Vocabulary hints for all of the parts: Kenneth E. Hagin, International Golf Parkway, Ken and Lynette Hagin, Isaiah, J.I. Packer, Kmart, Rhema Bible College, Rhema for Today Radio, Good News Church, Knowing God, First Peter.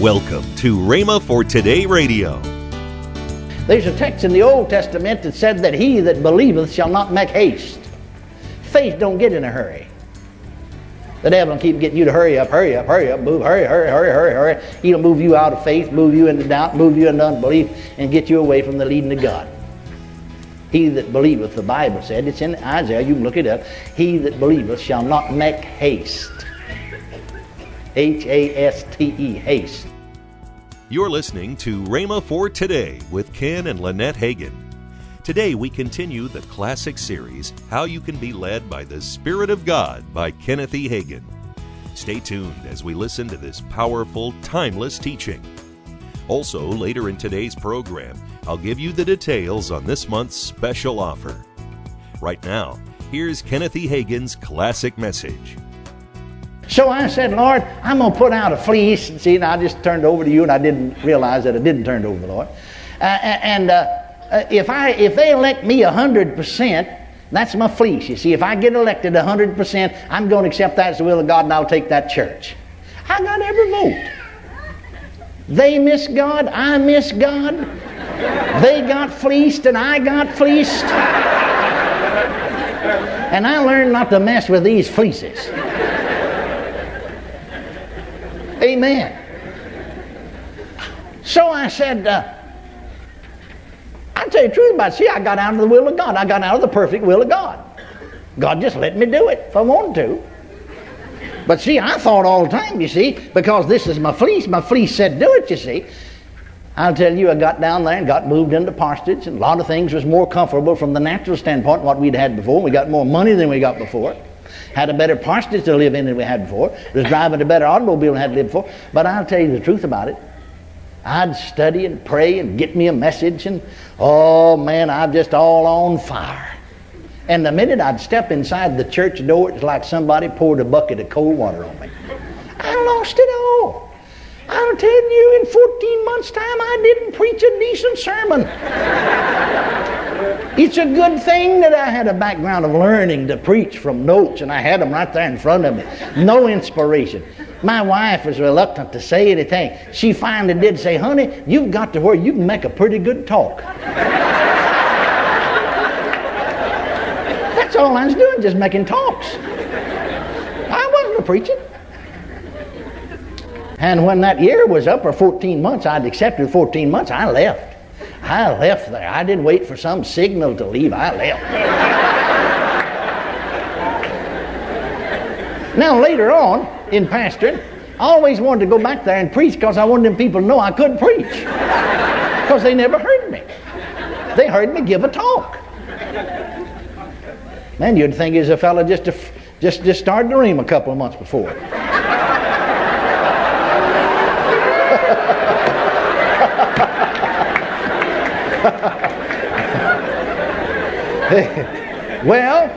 Welcome to Rhema for Today Radio. There's a text in the Old Testament that said that he that believeth shall not make haste. Faith don't get in a hurry. The devil will keep getting you to hurry up, move, hurry. He'll move you out of faith, move you into doubt, move you into unbelief, and get you away from the leading of God. He that believeth, the Bible said, it's in Isaiah, you can look it up, he that believeth shall not make haste. H-A-S-T-E, haste. You're listening to Rhema for Today with Ken and Lynette Hagin. Today we continue the classic series, How You Can Be Led by the Spirit of God by Kenneth E. Hagin. Stay tuned as we listen to this powerful, timeless teaching. Also, later in today's program, I'll give you the details on this month's special offer. Right now, here's Kenneth E. Hagin's classic message. So I said, Lord, I'm going to put out a fleece. And see, and I just turned over to you, and I didn't realize that I didn't turn it over, Lord. If they elect me 100%, that's my fleece. You see, if I get elected 100%, I'm going to accept that as the will of God, and I'll take that church. I got every vote. They miss God, I miss God. They got fleeced, and I got fleeced. And I learned not to mess with these fleeces. Amen. So I said, I'll tell you the truth about it. See, I got out of the will of God. I got out of the perfect will of God. God just let me do it if I wanted to. But see, I thought all the time, you see, because this is my fleece. My fleece said do it, you see. I'll tell you, I got down there and got moved into parsonage, and a lot of things was more comfortable from the natural standpoint than what we'd had before. We got more money than we got before. Had a better parsonage to live in than we had before. Was driving a better automobile than I had lived before. But I'll tell you the truth about it. I'd study and pray and get me a message, and oh man, I'm just all on fire. And the minute I'd step inside the church door, it was like somebody poured a bucket of cold water on me. I lost it all. I'll tell you, in 14 months' time, I didn't preach a decent sermon. It's a good thing that I had a background of learning to preach from notes, and I had them right there in front of me. No inspiration. My wife was reluctant to say anything. She finally did say, honey, you've got to where you can make a pretty good talk. That's all I was doing, just making talks. I wasn't preaching. And when that year was up, or 14 months, I'd accepted 14 months, I left. I left there. I didn't wait for some signal to leave. I left. Now, later on in pastoring, I always wanted to go back there and preach because I wanted them people to know I could preach. Because they never heard me. They heard me give a talk. Man, you'd think there's a fella just started to ream a couple of months before. Well,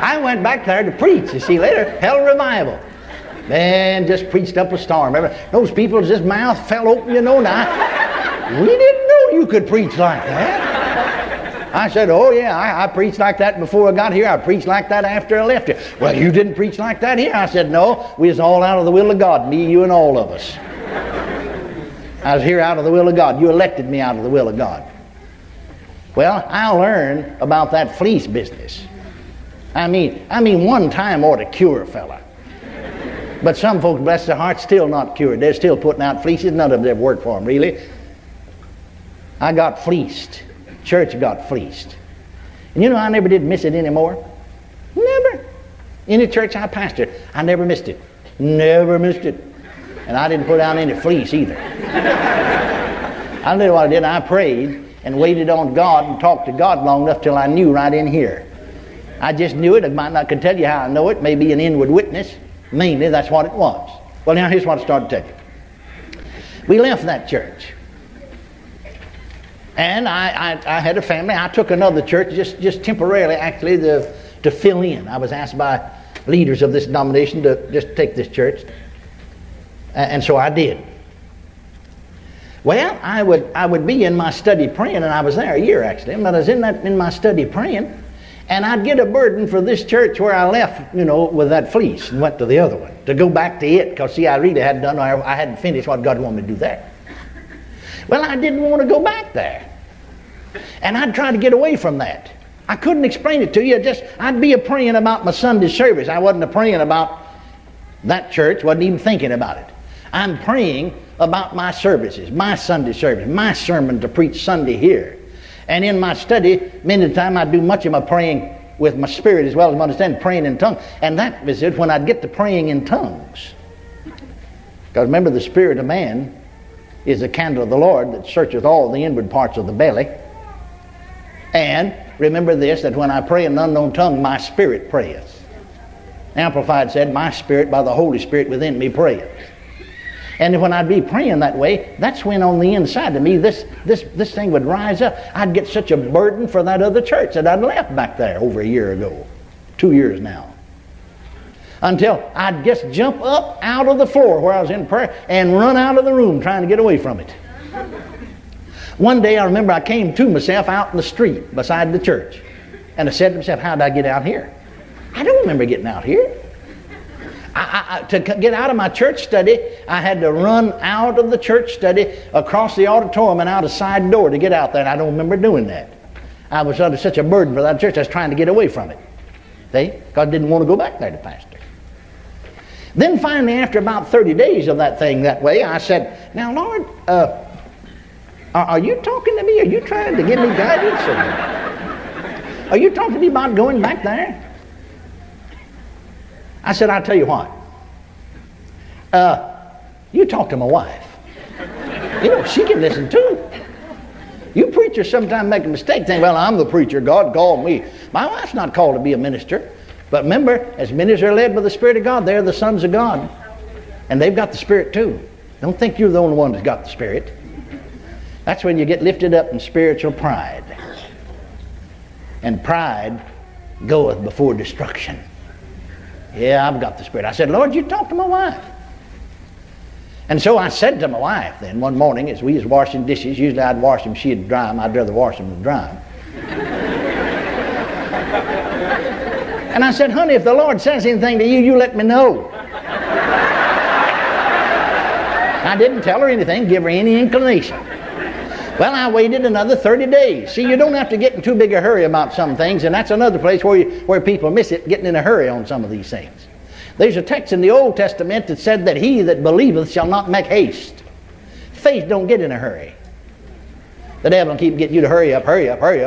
I went back there to preach. You see, later, held a revival. Man, just preached up a storm. Remember, those people's just mouth fell open, you know. Now, we didn't know you could preach like that. I said, oh yeah, I preached like that before I got here. I preached like that after I left here. Well, you didn't preach like that here. I said, no, we was all out of the will of God, me, you, and all of us. I was here out of the will of God. You elected me out of the will of God. Well, I learned about that fleece business. I mean, one time ought to cure a fella. But some folks, bless their hearts, still not cured. They're still putting out fleeces. None of them have worked for them, really. I got fleeced. Church got fleeced. And you know, I never did miss it anymore. Never. Any church I pastored, I never missed it. Never missed it. And I didn't put out any fleece either. I knew what I did. I prayed and waited on God and talked to God long enough till I knew right in here. I just knew it. I might not could tell you how I know it. Maybe an inward witness. Mainly, that's what it was. Well, now here's what I started to tell you. We left that church. And I had a family. I took another church just temporarily, actually, to fill in. I was asked by leaders of this denomination to just take this church. And so I did. Well, I would be in my study praying, and I was there a year actually, but I was in my study praying, And I'd get a burden for this church where I left, you know, with that fleece and went to the other one, to go back to it, because, see, I really hadn't done, I hadn't finished what God wanted me to do there. Well, I didn't want to go back there. And I'd try to get away from that. I couldn't explain it to you. I'd be praying about my Sunday service. I wasn't praying about that church, wasn't even thinking about it. I'm praying about my services, my Sunday service, my sermon to preach Sunday here. And in my study, many of the time I do much of my praying with my spirit as well as my understanding, praying in tongues. And that was it when I'd get to praying in tongues. Because remember, the spirit of man is the candle of the Lord that searcheth all the inward parts of the belly. And remember this, that when I pray in an unknown tongue, my spirit prayeth. Amplified said, my spirit by the Holy Spirit within me prayeth. And when I'd be praying that way, that's when on the inside of me, this thing would rise up. I'd get such a burden for that other church that I'd left back there over a year ago, 2 years now. Until I'd just jump up out of the floor where I was in prayer and run out of the room trying to get away from it. One day I remember I came to myself out in the street beside the church. And I said to myself, how did I get out here? I don't remember getting out here. To get out of my church study, I had to run out of the church study across the auditorium and out a side door to get out there. And I don't remember doing that. I was under such a burden for that church, I was trying to get away from it. See? Because I didn't want to go back there to pastor. Then finally, after about 30 days of that thing that way, I said, now Lord, are you talking to me? Are you trying to give me guidance? Or are you talking to me about going back there? I said, I'll tell you what. You talk to my wife. You know, she can listen too. You preachers sometimes make a mistake, think, well, I'm the preacher. God called me. My wife's not called to be a minister. But remember, as ministers are led by the Spirit of God, they're the sons of God. And they've got the Spirit too. Don't think you're the only one that's got the Spirit. That's when you get lifted up in spiritual pride. And pride goeth before destruction. Yeah, I've got the Spirit. I said, Lord, you talk to my wife. And so I said to my wife then one morning as we was washing dishes, usually I'd wash them, she'd dry them. I'd rather wash them than dry them. And I said, honey, if the Lord says anything to you, you let me know. I didn't tell her anything, give her any inclination. Well, I waited another 30 days. See, you don't have to get in too big a hurry about some things, and that's another place where people miss it, getting in a hurry on some of these things. There's a text in the Old Testament that said that he that believeth shall not make haste. Faith don't get in a hurry. The devil will keep getting you to hurry up,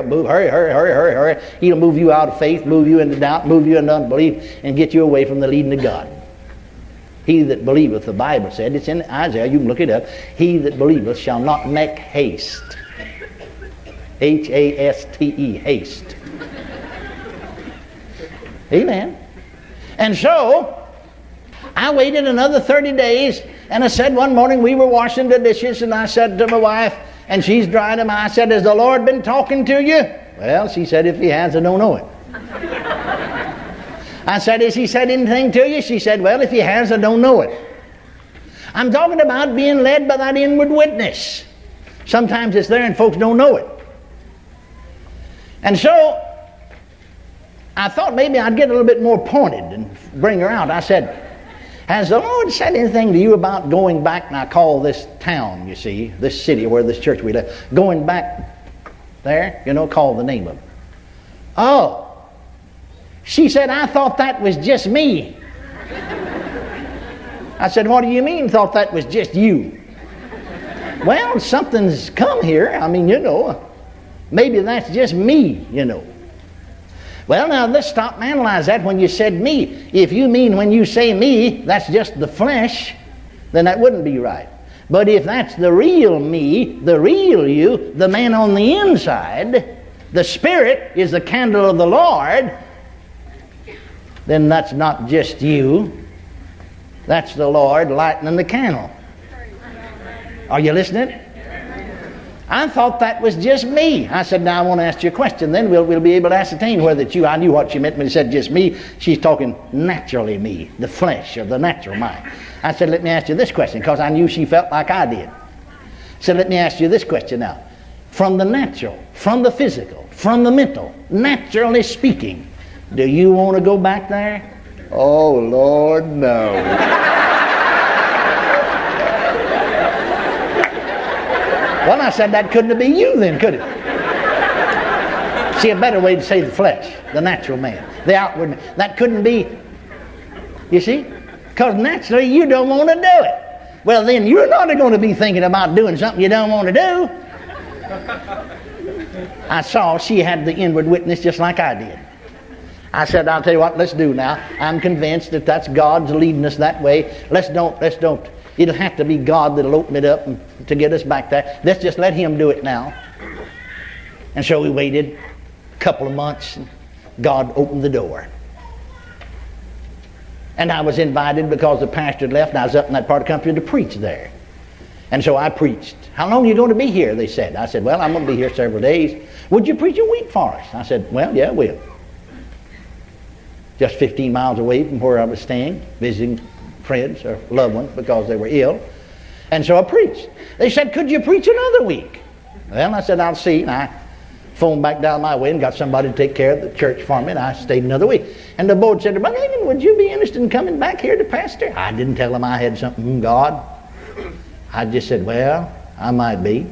move, hurry. He'll move you out of faith, move you into doubt, move you into unbelief, and get you away from the leading of God. He that believeth, the Bible said, it's in Isaiah, you can look it up, he that believeth shall not make haste. H-A-S-T-E, haste. Amen. And so, I waited another 30 days, and I said one morning, we were washing the dishes, and I said to my wife, and she's drying them, I said, has the Lord been talking to you? Well, she said, if he has, I don't know it. I said, has he said anything to you? She said, well, if he has, I don't know it. I'm talking about being led by that inward witness. Sometimes it's there and folks don't know it. And so, I thought maybe I'd get a little bit more pointed and bring her out. I said, has the Lord said anything to you about going back, and I call this town, you see, this city where this church we live, going back there, you know, call the name of it. Oh. She said, I thought that was just me. I said, what do you mean, thought that was just you? Well, something's come here. I mean, you know, maybe that's just me, you know. Well, now, let's stop and analyze that when you said me. If you mean when you say me, that's just the flesh, then that wouldn't be right. But if that's the real me, the real you, the man on the inside, the Spirit is the candle of the Lord, then that's not just you. That's the Lord lightening the candle. Are you listening? I thought that was just me. I said, now I want to ask you a question. Then we'll be able to ascertain whether it's you. I knew what she meant when she said just me. She's talking naturally me, the flesh or the natural mind. I said, let me ask you this question, because I knew she felt like I did. So let me ask you this question now. from the natural, from the physical, from the mental, naturally speaking. Do you want to go back there? Oh, Lord, no. Well, I said, that couldn't have been you then, could it? See, a better way to say the flesh, the natural man, the outward man. That couldn't be, you see? Because naturally you don't want to do it. Well, then you're not going to be thinking about doing something you don't want to do. I saw she had the inward witness just like I did. I said, I'll tell you what, let's do now. I'm convinced that that's God's leading us that way. Let's don't. It'll have to be God that'll open it up to get us back there. Let's just let him do it now. And so we waited a couple of months, and God opened the door. And I was invited because the pastor had left, and I was up in that part of the country to preach there. And so I preached. How long are you going to be here, they said. I said, well, I'm going to be here several days. Would you preach a week for us? I said, well, yeah, I will. Just 15 miles away from where I was staying, visiting friends or loved ones because they were ill. And so I preached. They said, could you preach another week? Well, I said, I'll see. And I phoned back down my way and got somebody to take care of the church for me, and I stayed another week. And the board said, Brother Hagin, would you be interested in coming back here to pastor? I didn't tell them I had something from God. I just said, well, I might be.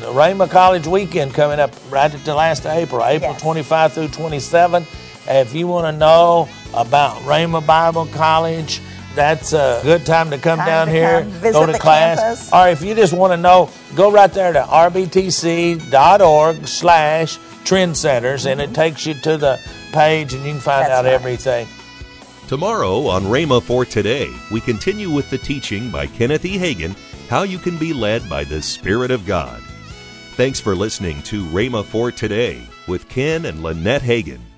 The Rhema College weekend coming up right at the last of April 25 through 27. If you want to know about Rhema Bible College, that's a good time to come down here, go to class. Campus. Or if you just want to know, go right there to rbtc.org/trendsetters, and it takes you to the page and you can find out everything. Tomorrow on Rhema for Today, we continue with the teaching by Kenneth E. Hagin, How You Can Be Led by the Spirit of God. Thanks for listening to Rhema for Today with Ken and Lynette Hagin.